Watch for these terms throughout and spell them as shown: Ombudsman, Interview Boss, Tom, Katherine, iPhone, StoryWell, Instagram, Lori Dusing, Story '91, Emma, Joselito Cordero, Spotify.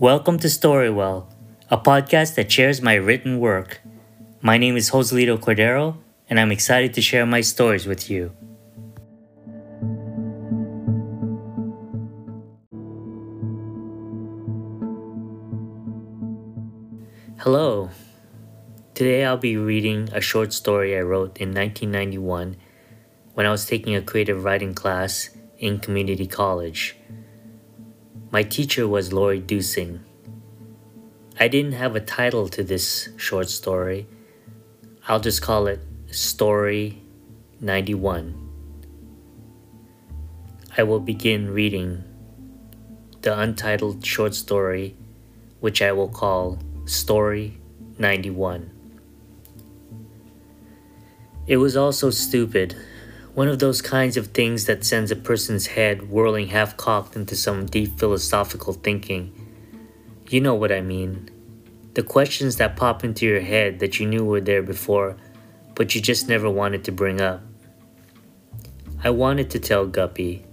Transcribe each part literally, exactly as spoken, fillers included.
Welcome to StoryWell, a podcast that shares my written work. My name is Joselito Cordero, and I'm excited to share my stories with you. Hello. Today I'll be reading a short story I wrote in nineteen ninety-one when I was taking a creative writing class in community college. My teacher was Lori Dusing. I didn't have a title to this short story. I'll just call it Story ninety-one. I will begin reading the untitled short story, which I will call Story ninety-one. It was also stupid. One of those kinds of things that sends a person's head whirling half-cocked into some deep philosophical thinking. You know what I mean. The questions that pop into your head that you knew were there before, but you just never wanted to bring up. I wanted to tell Guppy.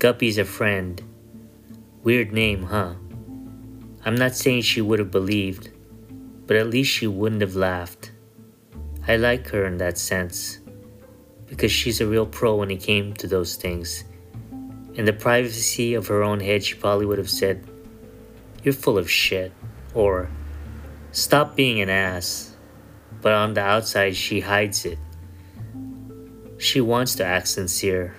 Guppy's a friend. Weird name, huh? I'm not saying she would have believed, but at least she wouldn't have laughed. I like her in that sense, because she's a real pro when it came to those things. In the privacy of her own head, she probably would have said, "You're full of shit," or "Stop being an ass," but on the outside, she hides it. She wants to act sincere.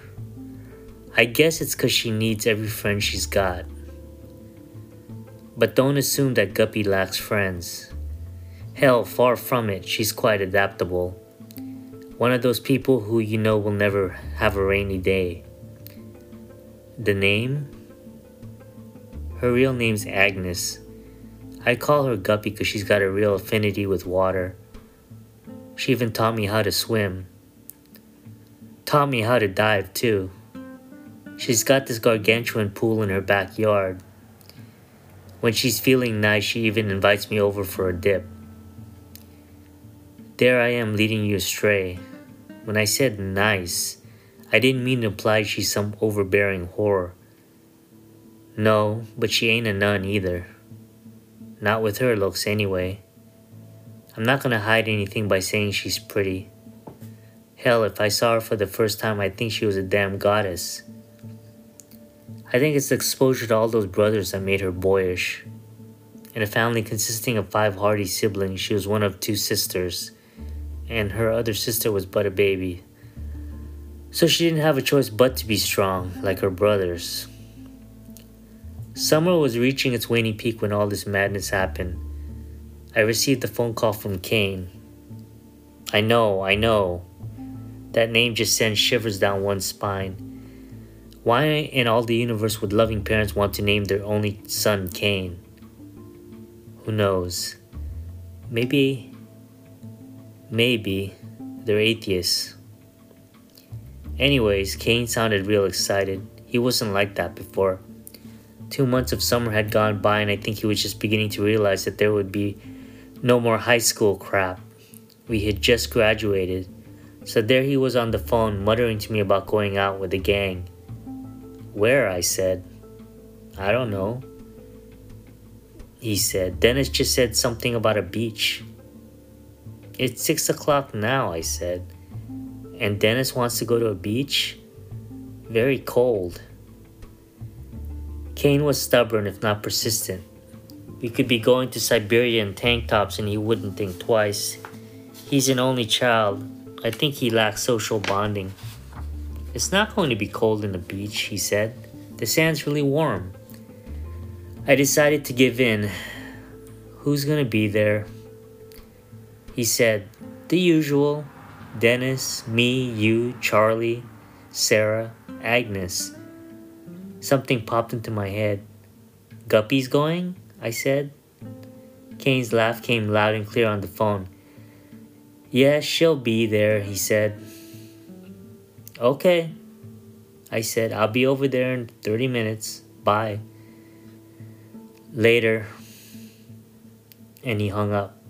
I guess it's because she needs every friend she's got. But don't assume that Guppy lacks friends. Hell, far from it, she's quite adaptable. One of those people who you know will never have a rainy day. The name? Her real name's Agnes. I call her Guppy because she's got a real affinity with water. She even taught me how to swim. Taught me how to dive too. She's got this gargantuan pool in her backyard. When she's feeling nice, she even invites me over for a dip. There I am leading you astray. When I said nice, I didn't mean to imply she's some overbearing whore. No, but she ain't a nun either. Not with her looks anyway. I'm not gonna hide anything by saying she's pretty. Hell, if I saw her for the first time, I'd think she was a damn goddess. I think it's the exposure to all those brothers that made her boyish. In a family consisting of five hardy siblings, she was one of two sisters, and her other sister was but a baby. So she didn't have a choice but to be strong, like her brothers. Summer was reaching its waning peak when all this madness happened. I received a phone call from Kane. I know, I know. That name just sends shivers down one's spine. Why in all the universe would loving parents want to name their only son Kane? Who knows? Maybe, maybe they're atheists. Anyways, Kane sounded real excited. He wasn't like that before. Two months of summer had gone by, and I think he was just beginning to realize that there would be no more high school crap. We had just graduated. So there he was on the phone muttering to me about going out with the gang. Where? I said. I don't know, he said. Dennis just said something about a beach. It's six o'clock now, I said. And Dennis wants to go to a beach? Very cold. Kane was stubborn, if not persistent. We could be going to Siberia in tank tops and he wouldn't think twice. He's an only child. I think he lacks social bonding. It's not going to be cold in the beach, he said. The sand's really warm. I decided to give in. Who's going to be there? He said, the usual. Dennis, me, you, Charlie, Sarah, Agnes. Something popped into my head. Guppy's going? I said. Kane's laugh came loud and clear on the phone. Yes, she'll be there, he said. Okay, I said, I'll be over there in thirty minutes. Bye. Later. And he hung up.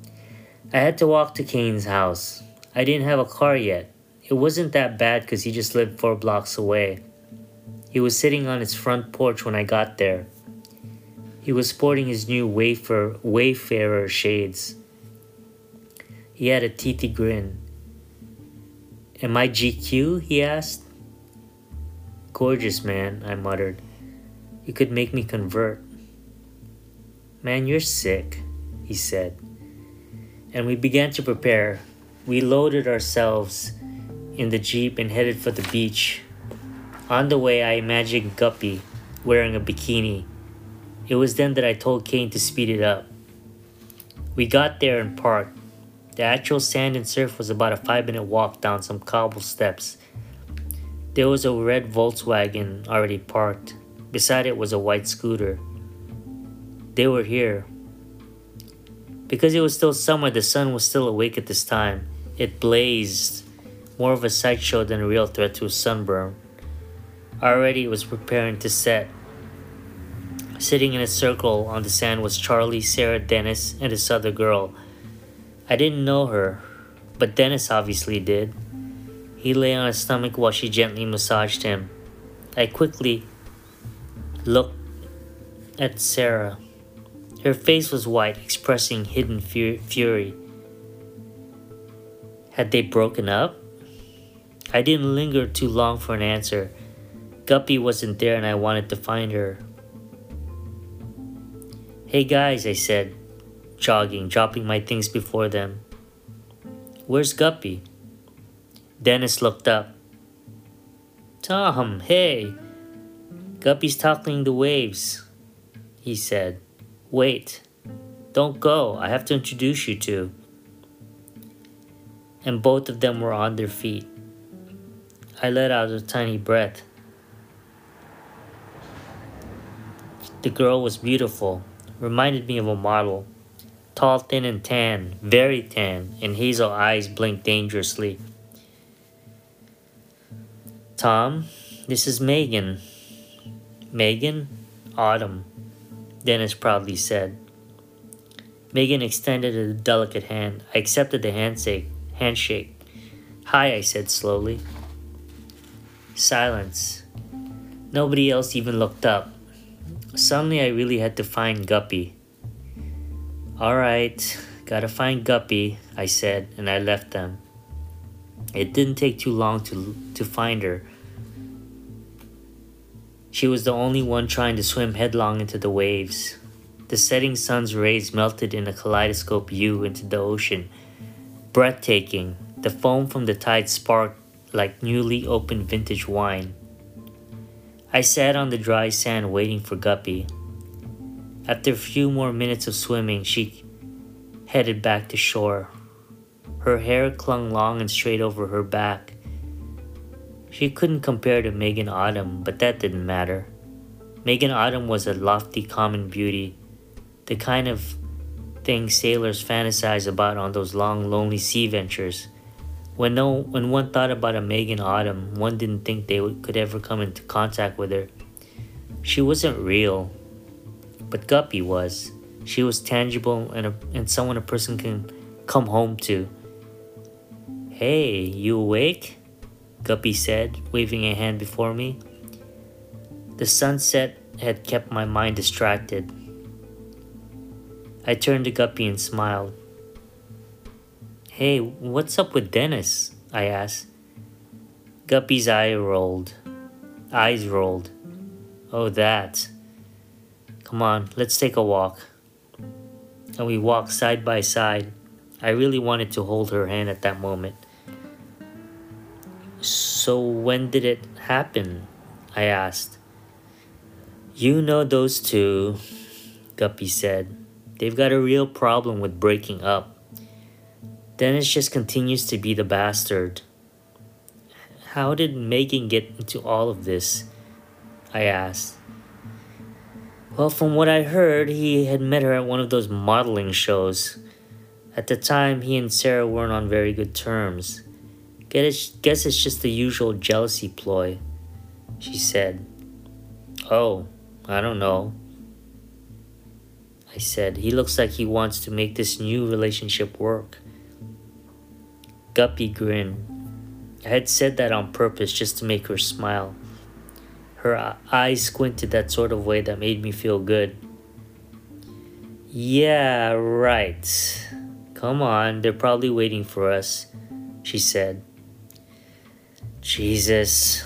I had to walk to Kane's house. I didn't have a car yet. It wasn't that bad because he just lived four blocks away. He was sitting on his front porch when I got there. He was sporting his new wayfarer, wayfarer shades. He had a teethy grin. "Am I G Q?" he asked. "Gorgeous, man," I muttered. "You could make me convert." "Man, you're sick," he said. And we began to prepare. We loaded ourselves in the Jeep and headed for the beach. On the way, I imagined Guppy wearing a bikini. It was then that I told Kane to speed it up. We got there and parked. The actual sand and surf was about a five minute walk down some cobble steps. There was a red Volkswagen already parked. Beside it was a white scooter. They were here. Because it was still summer, the sun was still awake at this time. It blazed, more of a sideshow than a real threat to a sunburn. Already it was preparing to set. Sitting in a circle on the sand was Charlie, Sarah, Dennis, and this other girl. I didn't know her, but Dennis obviously did. He lay on his stomach while she gently massaged him. I quickly looked at Sarah. Her face was white, expressing hidden fury. Had they broken up? I didn't linger too long for an answer. Guppy wasn't there and I wanted to find her. "Hey guys," I said, jogging, dropping my things before them. "Where's Guppy?" Dennis looked up. "Tom, hey, Guppy's tackling the waves," he said. "Wait, don't go, I have to introduce you to." And both of them were on their feet. I let out a tiny breath. The girl was beautiful, reminded me of a model. Tall, thin, and tan, very tan, and hazel eyes blinked dangerously. "Tom, this is Megan." "Megan? Autumn," Dennis proudly said. Megan extended a delicate hand. I accepted the handshake. handshake. "Hi," I said slowly. Silence. Nobody else even looked up. Suddenly, I really had to find Guppy. "Alright, gotta find Guppy," I said, and I left them. It didn't take too long to, to find her. She was the only one trying to swim headlong into the waves. The setting sun's rays melted in a kaleidoscope U into the ocean. Breathtaking, the foam from the tide sparked like newly opened vintage wine. I sat on the dry sand waiting for Guppy. After a few more minutes of swimming, she headed back to shore. Her hair clung long and straight over her back. She couldn't compare to Megan Autumn, but that didn't matter. Megan Autumn was a lofty common beauty, the kind of thing sailors fantasize about on those long, lonely sea ventures. When, no, when one thought about a Megan Autumn, one didn't think they could ever come into contact with her. She wasn't real. But Guppy was. She was tangible and, a, and someone a person can come home to. "Hey, you awake?" Guppy said, waving a hand before me. The sunset had kept my mind distracted. I turned to Guppy and smiled. "Hey, what's up with Dennis?" I asked. Guppy's eye rolled. Eyes rolled. "Oh, that. Come on, let's take a walk." And we walked side by side. I really wanted to hold her hand at that moment. "So when did it happen?" I asked. "You know those two," Guppy said. "They've got a real problem with breaking up. Dennis just continues to be the bastard." "How did Megan get into all of this?" I asked. "Well, from what I heard, he had met her at one of those modeling shows. At the time, he and Sarah weren't on very good terms. Guess it's just the usual jealousy ploy," she said. "Oh, I don't know," I said. "He looks like he wants to make this new relationship work." Guppy grinned. I had said that on purpose just to make her smile. Her eyes squinted that sort of way that made me feel good. Yeah, right. Come on, they're probably waiting for us, she said. Jesus,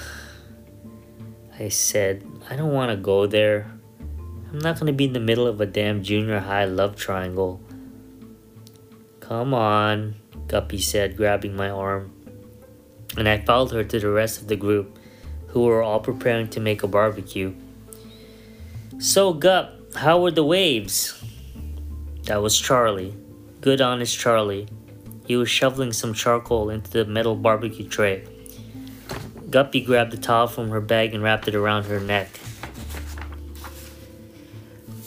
I said, I don't want to go there. I'm not going to be in the middle of a damn junior high love triangle. Come on, Guppy said, grabbing my arm. And I followed her to the rest of the group, who were all preparing to make a barbecue. So, Gup, how were the waves? That was Charlie. Good honest Charlie. He was shoveling some charcoal into the metal barbecue tray. Guppy grabbed the towel from her bag and wrapped it around her neck.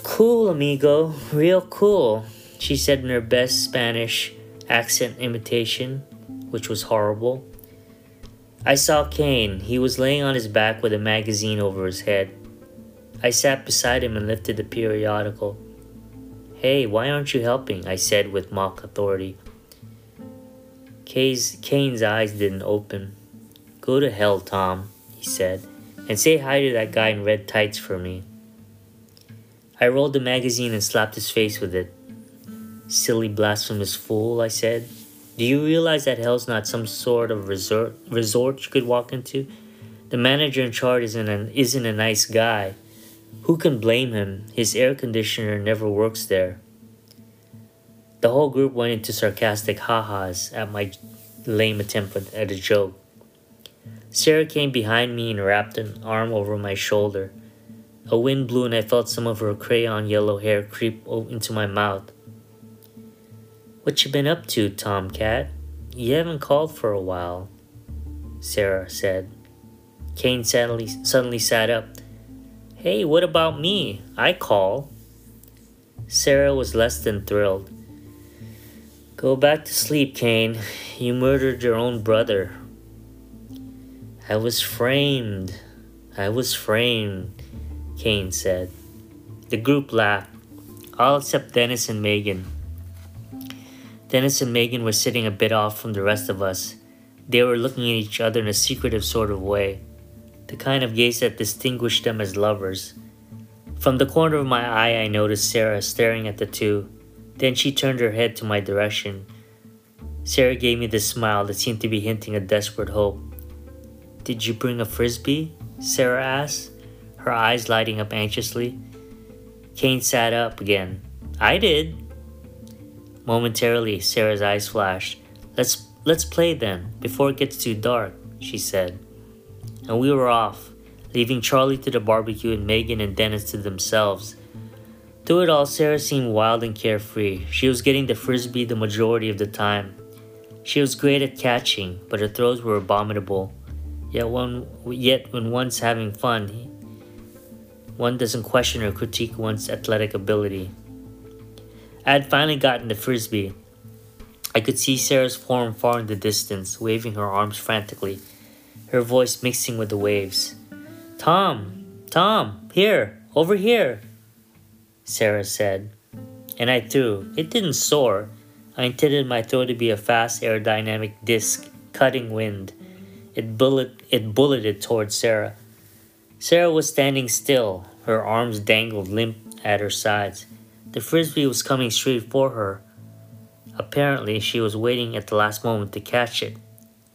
Cool, amigo. Real cool, she said in her best Spanish accent imitation, which was horrible. I saw Kane. He was laying on his back with a magazine over his head. I sat beside him and lifted the periodical. Hey, why aren't you helping? I said with mock authority. Kay's, Kane's eyes didn't open. Go to hell, Tom, he said, and say hi to that guy in red tights for me. I rolled the magazine and slapped his face with it. Silly blasphemous fool, I said. Do you realize that hell's not some sort of resort, resort you could walk into? The manager in charge isn't, an, isn't a nice guy. Who can blame him? His air conditioner never works there. The whole group went into sarcastic ha-has at my lame attempt at a joke. Sarah came behind me and wrapped an arm over my shoulder. A wind blew and I felt some of her crayon yellow hair creep into my mouth. What you been up to, Tomcat? You haven't called for a while, Sarah said. Kane suddenly, suddenly sat up. Hey, what about me? I call. Sarah was less than thrilled. Go back to sleep, Kane. You murdered your own brother. I was framed. I was framed, Kane said. The group laughed, all except Dennis and Megan. Dennis and Megan were sitting a bit off from the rest of us. They were looking at each other in a secretive sort of way, the kind of gaze that distinguished them as lovers. From the corner of my eye, I noticed Sarah staring at the two. Then she turned her head to my direction. Sarah gave me this smile that seemed to be hinting a desperate hope. Did you bring a frisbee? Sarah asked, her eyes lighting up anxiously. Kane sat up again. I did. Momentarily, Sarah's eyes flashed. Let's let's play then, before it gets too dark, she said. And we were off, leaving Charlie to the barbecue and Megan and Dennis to themselves. Through it all, Sarah seemed wild and carefree. She was getting the frisbee the majority of the time. She was great at catching, but her throws were abominable. Yet, one, yet when one's having fun, one doesn't question or critique one's athletic ability. I had finally gotten the frisbee. I could see Sarah's form far in the distance, waving her arms frantically, her voice mixing with the waves. Tom, Tom, here, over here, Sarah said. And I threw. It didn't soar. I intended my throw to be a fast aerodynamic disc, cutting wind. It, bullet, it bulleted towards Sarah. Sarah was standing still, her arms dangled limp at her sides. The frisbee was coming straight for her. Apparently, she was waiting at the last moment to catch it.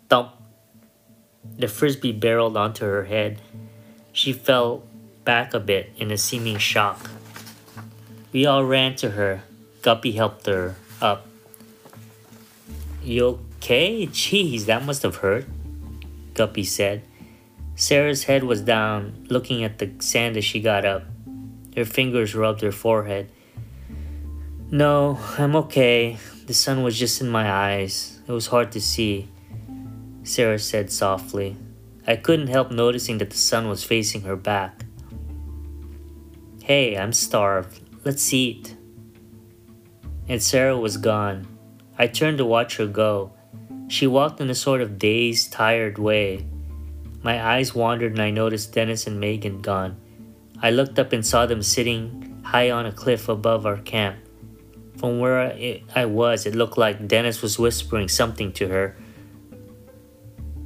Thump! The frisbee barreled onto her head. She fell back a bit in a seeming shock. We all ran to her. Guppy helped her up. You okay? Jeez, that must have hurt, Guppy said. Sarah's head was down, looking at the sand as she got up. Her fingers rubbed her forehead. No, I'm okay. The sun was just in my eyes. It was hard to see, Sarah said softly. I couldn't help noticing that the sun was facing her back. Hey, I'm starved. Let's eat. And Sarah was gone. I turned to watch her go. She walked in a sort of dazed, tired way. My eyes wandered and I noticed Dennis and Megan gone. I looked up and saw them sitting high on a cliff above our camp. From where I was, it looked like Dennis was whispering something to her.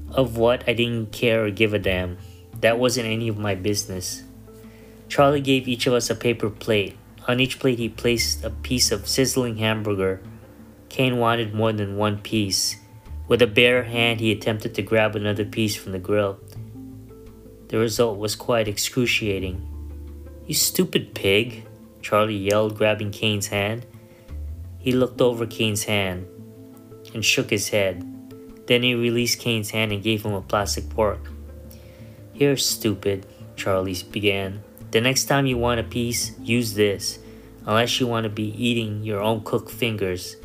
Of what, I didn't care or give a damn. That wasn't any of my business. Charlie gave each of us a paper plate, On each plate he placed a piece of sizzling hamburger. Kane wanted more than one piece. With a bare hand he attempted to grab another piece from the grill. The result was quite excruciating. "You stupid pig," Charlie yelled, grabbing Kane's hand. He looked over Kane's hand and shook his head. Then he released Kane's hand and gave him a plastic fork. "Here, stupid," Charlie began. "The next time you want a piece, use this, unless you want to be eating your own cooked fingers."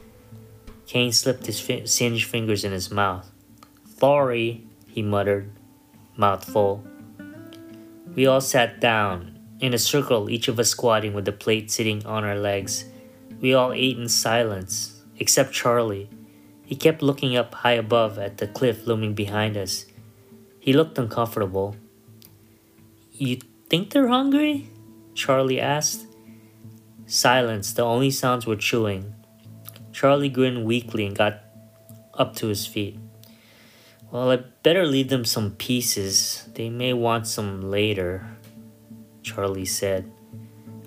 Kane slipped his fi- singed fingers in his mouth. "Sorry," he muttered, mouth full. We all sat down, in a circle, each of us squatting with the plate sitting on our legs. We all ate in silence, except Charlie. He kept looking up high above at the cliff looming behind us. He looked uncomfortable. "You think they're hungry?" Charlie asked. Silence. The only sounds were chewing. Charlie grinned weakly and got up to his feet. "Well, I better leave them some pieces. They may want some later," Charlie said.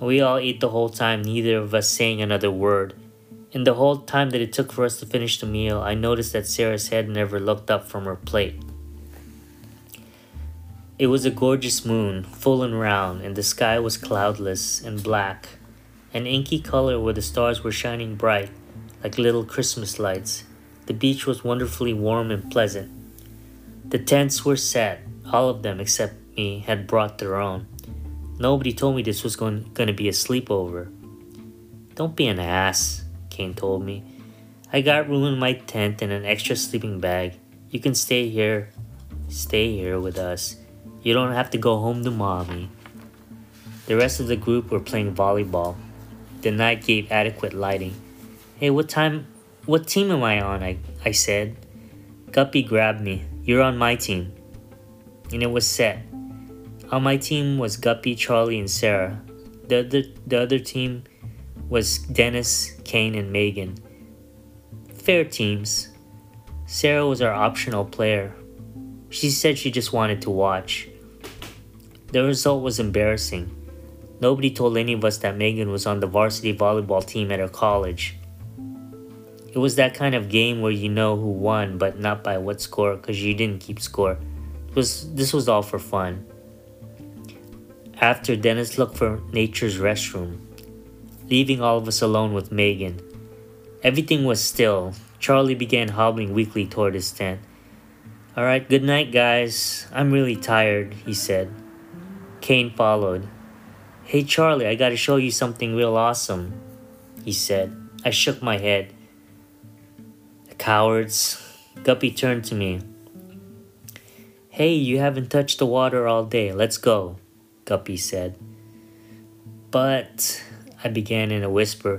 We all ate the whole time, neither of us saying another word. In the whole time that it took for us to finish the meal, I noticed that Sarah's head never looked up from her plate. It was a gorgeous moon, full and round, and the sky was cloudless and black, an inky color where the stars were shining bright, like little Christmas lights. The beach was wonderfully warm and pleasant. The tents were set. All of them, except me, had brought their own. Nobody told me this was going, going to be a sleepover. "Don't be an ass," Kane told me. "I got room in my tent and an extra sleeping bag. You can stay here. Stay here with us. You don't have to go home to mommy." The rest of the group were playing volleyball. The night gave adequate lighting. "Hey, what time, what team am I on?" I, I said. Guppy grabbed me. "You're on my team." And it was set. On my team was Guppy, Charlie, and Sarah. The other, the other team was Dennis, Kane, and Megan. Fair teams. Sarah was our optional player. She said she just wanted to watch. The result was embarrassing. Nobody told any of us that Megan was on the varsity volleyball team at her college. It was that kind of game where you know who won, but not by what score, because you didn't keep score. It was, this was all for fun. After, Dennis looked for nature's restroom, leaving all of us alone with Megan. Everything was still. Charlie began hobbling weakly toward his tent. "Alright, good night, guys. I'm really tired," he said. Kane followed. "Hey, Charlie, I gotta show you something real awesome," he said. I shook my head. The cowards. Guppy turned to me. "Hey, you haven't touched the water all day. Let's go," Guppy said. "But," I began in a whisper,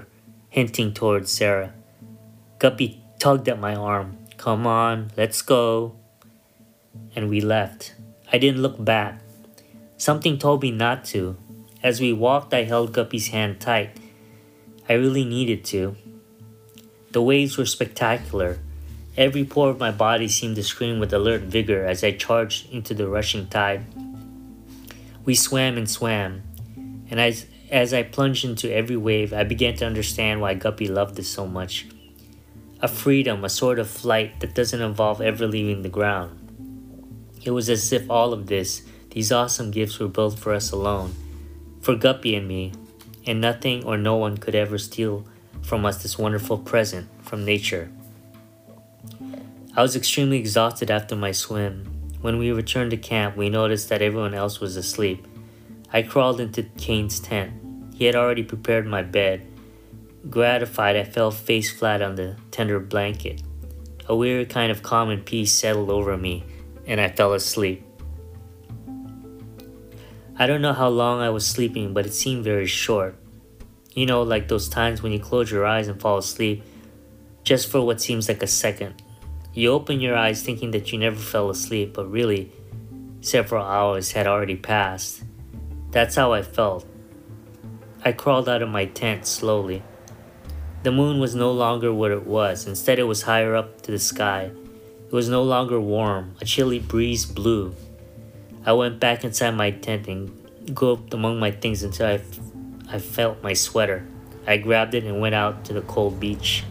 hinting towards Sarah. Guppy tugged at my arm. "Come on, let's go." And we left. I didn't look back. Something told me not to. As we walked, I held Guppy's hand tight. I really needed to. The waves were spectacular. Every pore of my body seemed to scream with alert vigor as I charged into the rushing tide. We swam and swam, and as, as I plunged into every wave, I began to understand why Guppy loved us so much. A freedom, a sort of flight that doesn't involve ever leaving the ground. It was as if all of this, these awesome gifts were built for us alone, for Guppy and me, and nothing or no one could ever steal from us this wonderful present from nature. I was extremely exhausted after my swim. When we returned to camp, we noticed that everyone else was asleep. I crawled into Kane's tent. He had already prepared my bed. Gratified, I fell face flat on the tender blanket. A weird kind of calm and peace settled over me, and I fell asleep. I don't know how long I was sleeping, but it seemed very short. You know, like those times when you close your eyes and fall asleep just for what seems like a second. You open your eyes thinking that you never fell asleep, but really, several hours had already passed. That's how I felt. I crawled out of my tent slowly. The moon was no longer what it was. Instead, it was higher up to the sky. It was no longer warm. A chilly breeze blew. I went back inside my tent and groped among my things until I, f- I felt my sweater. I grabbed it and went out to the cold beach.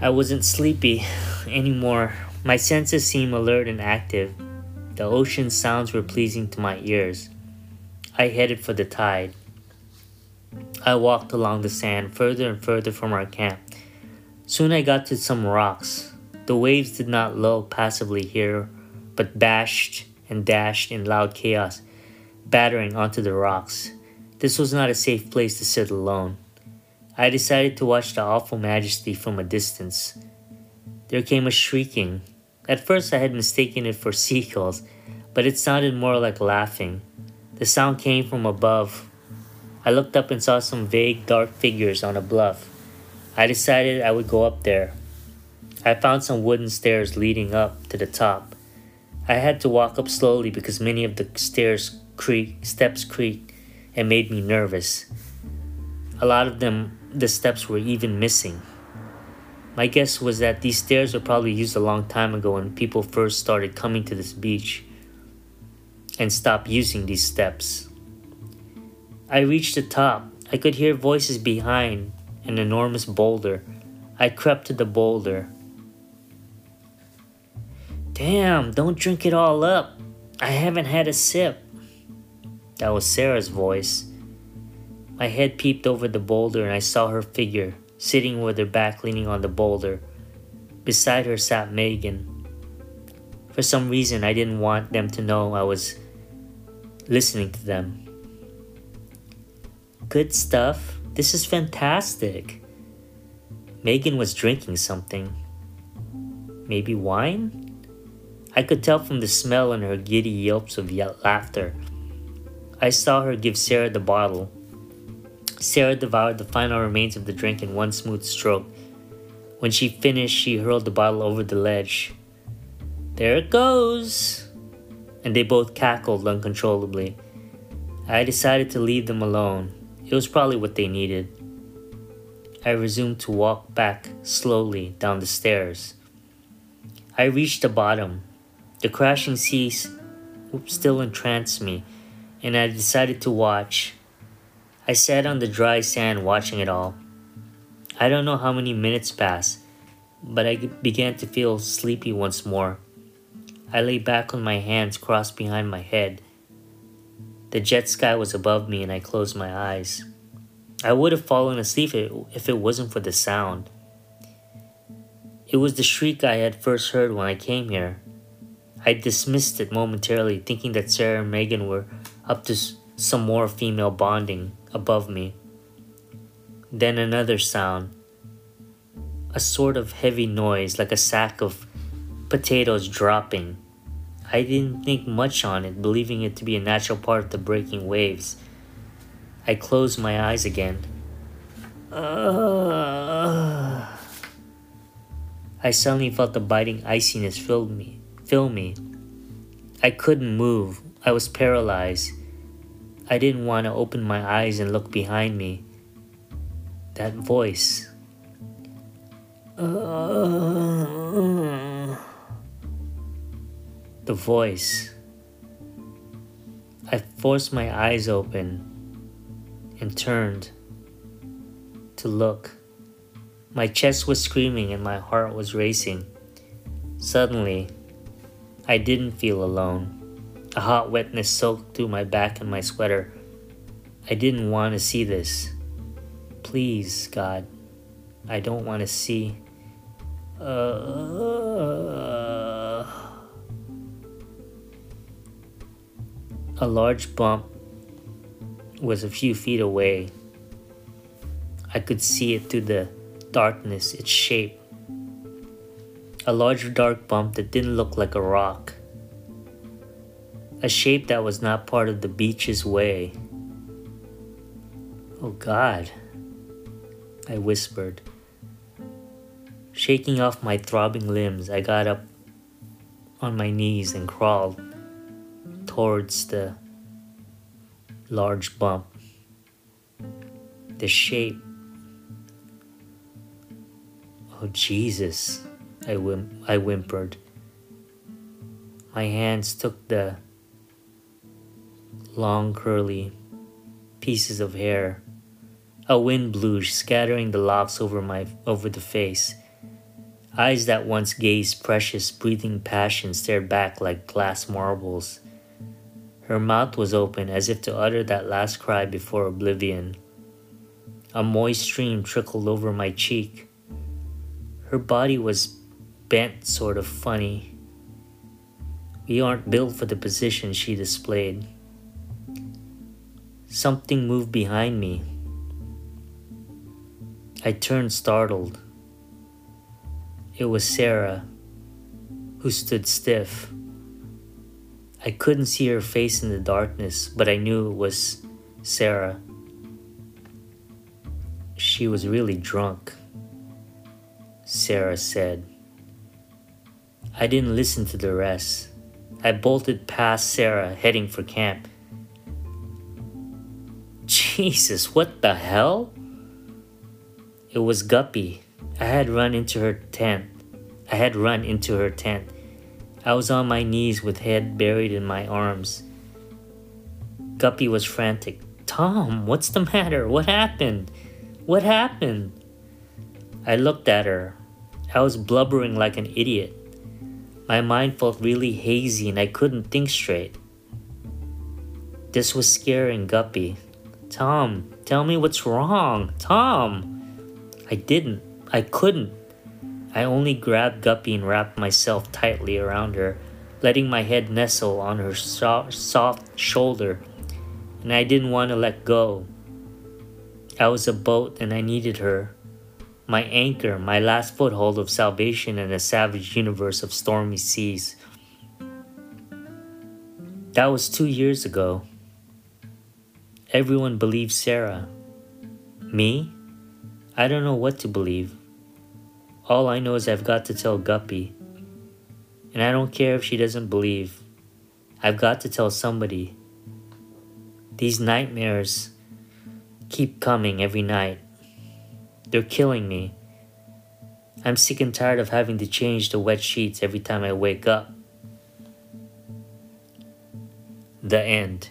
I wasn't sleepy anymore. My senses seemed alert and active. The ocean sounds were pleasing to my ears. I headed for the tide. I walked along the sand further and further from our camp. Soon I got to some rocks. The waves did not lull passively here, but bashed and dashed in loud chaos, battering onto the rocks. This was not a safe place to sit alone. I decided to watch the awful majesty from a distance. There came a shrieking. At first I had mistaken it for seagulls, but it sounded more like laughing. The sound came from above. I looked up and saw some vague dark figures on a bluff. I decided I would go up there. I found some wooden stairs leading up to the top. I had to walk up slowly because many of the stairs creak, steps creaked and made me nervous. A lot of them, the steps were even missing. My guess was that these stairs were probably used a long time ago when people first started coming to this beach and stopped using these steps. I reached the top. I could hear voices behind an enormous boulder. I crept to the boulder. "Damn, don't drink it all up. I haven't had a sip." That was Sarah's voice. My head peeped over the boulder and I saw her figure, sitting with her back leaning on the boulder. Beside her sat Megan. For some reason, I didn't want them to know I was listening to them. "Good stuff. This is fantastic." Megan was drinking something. Maybe wine? I could tell from the smell and her giddy yelps of laughter. I saw her give Sarah the bottle. Sarah devoured the final remains of the drink in one smooth stroke. When she finished, she hurled the bottle over the ledge. "There it goes!" And they both cackled uncontrollably. I decided to leave them alone. It was probably what they needed. I resumed to walk back slowly down the stairs. I reached the bottom. The crashing sea still entranced me, and I decided to watch. I sat on the dry sand watching it all. I don't know how many minutes passed, but I began to feel sleepy once more. I lay back on my hands crossed behind my head. The jet sky was above me and I closed my eyes. I would have fallen asleep if it wasn't for the sound. It was the shriek I had first heard when I came here. I dismissed it momentarily, thinking that Sarah and Megan were up to some more female bonding above me. Then another sound, a sort of heavy noise like a sack of potatoes dropping. I didn't think much on it, believing it to be a natural part of the breaking waves. I closed my eyes again. Uh, I suddenly felt the biting iciness fill me. Fill me. I couldn't move. I was paralyzed. I didn't want to open my eyes and look behind me. That voice. Uh, the voice. I forced my eyes open and turned to look. My chest was screaming and my heart was racing. Suddenly, I didn't feel alone. A hot wetness soaked through my back and my sweater. I didn't want to see this. Please, God, I don't want to see. Uh, a large bump was a few feet away. I could see it through the darkness, its shape. A large dark bump that didn't look like a rock. A shape that was not part of the beach's way. "Oh God," I whispered. Shaking off my throbbing limbs, I got up on my knees and crawled towards the large bump. The shape. "Oh Jesus," I, whim- I whimpered. My hands took the long curly pieces of hair. A wind blew, scattering the locks over my over the face. Eyes that once gazed precious, breathing passion stared back like glass marbles. Her mouth was open as if to utter that last cry before oblivion. A moist stream trickled over my cheek. Her body was bent, sort of funny. We aren't built for the position she displayed. Something moved behind me. I turned startled. It was Sarah, who stood stiff. I couldn't see her face in the darkness, but I knew it was Sarah. She was really drunk, Sarah said. I didn't listen to the rest. I bolted past Sarah, heading for camp. Jesus, what the hell? It was Guppy. I had run into her tent. I had run into her tent. I was on my knees with head buried in my arms. Guppy was frantic. Tom, what's the matter? What happened? What happened? I looked at her. I was blubbering like an idiot. My mind felt really hazy and I couldn't think straight. This was scaring Guppy. Tom, tell me what's wrong. Tom! I didn't. I couldn't. I only grabbed Guppy and wrapped myself tightly around her, letting my head nestle on her soft, soft shoulder, and I didn't want to let go. I was a boat and I needed her. My anchor, my last foothold of salvation in a savage universe of stormy seas. That was two years ago. Everyone believed Sarah. Me? I don't know what to believe. All I know is I've got to tell Guppy. And I don't care if she doesn't believe. I've got to tell somebody. These nightmares keep coming every night. They're killing me. I'm sick and tired of having to change the wet sheets every time I wake up. The end.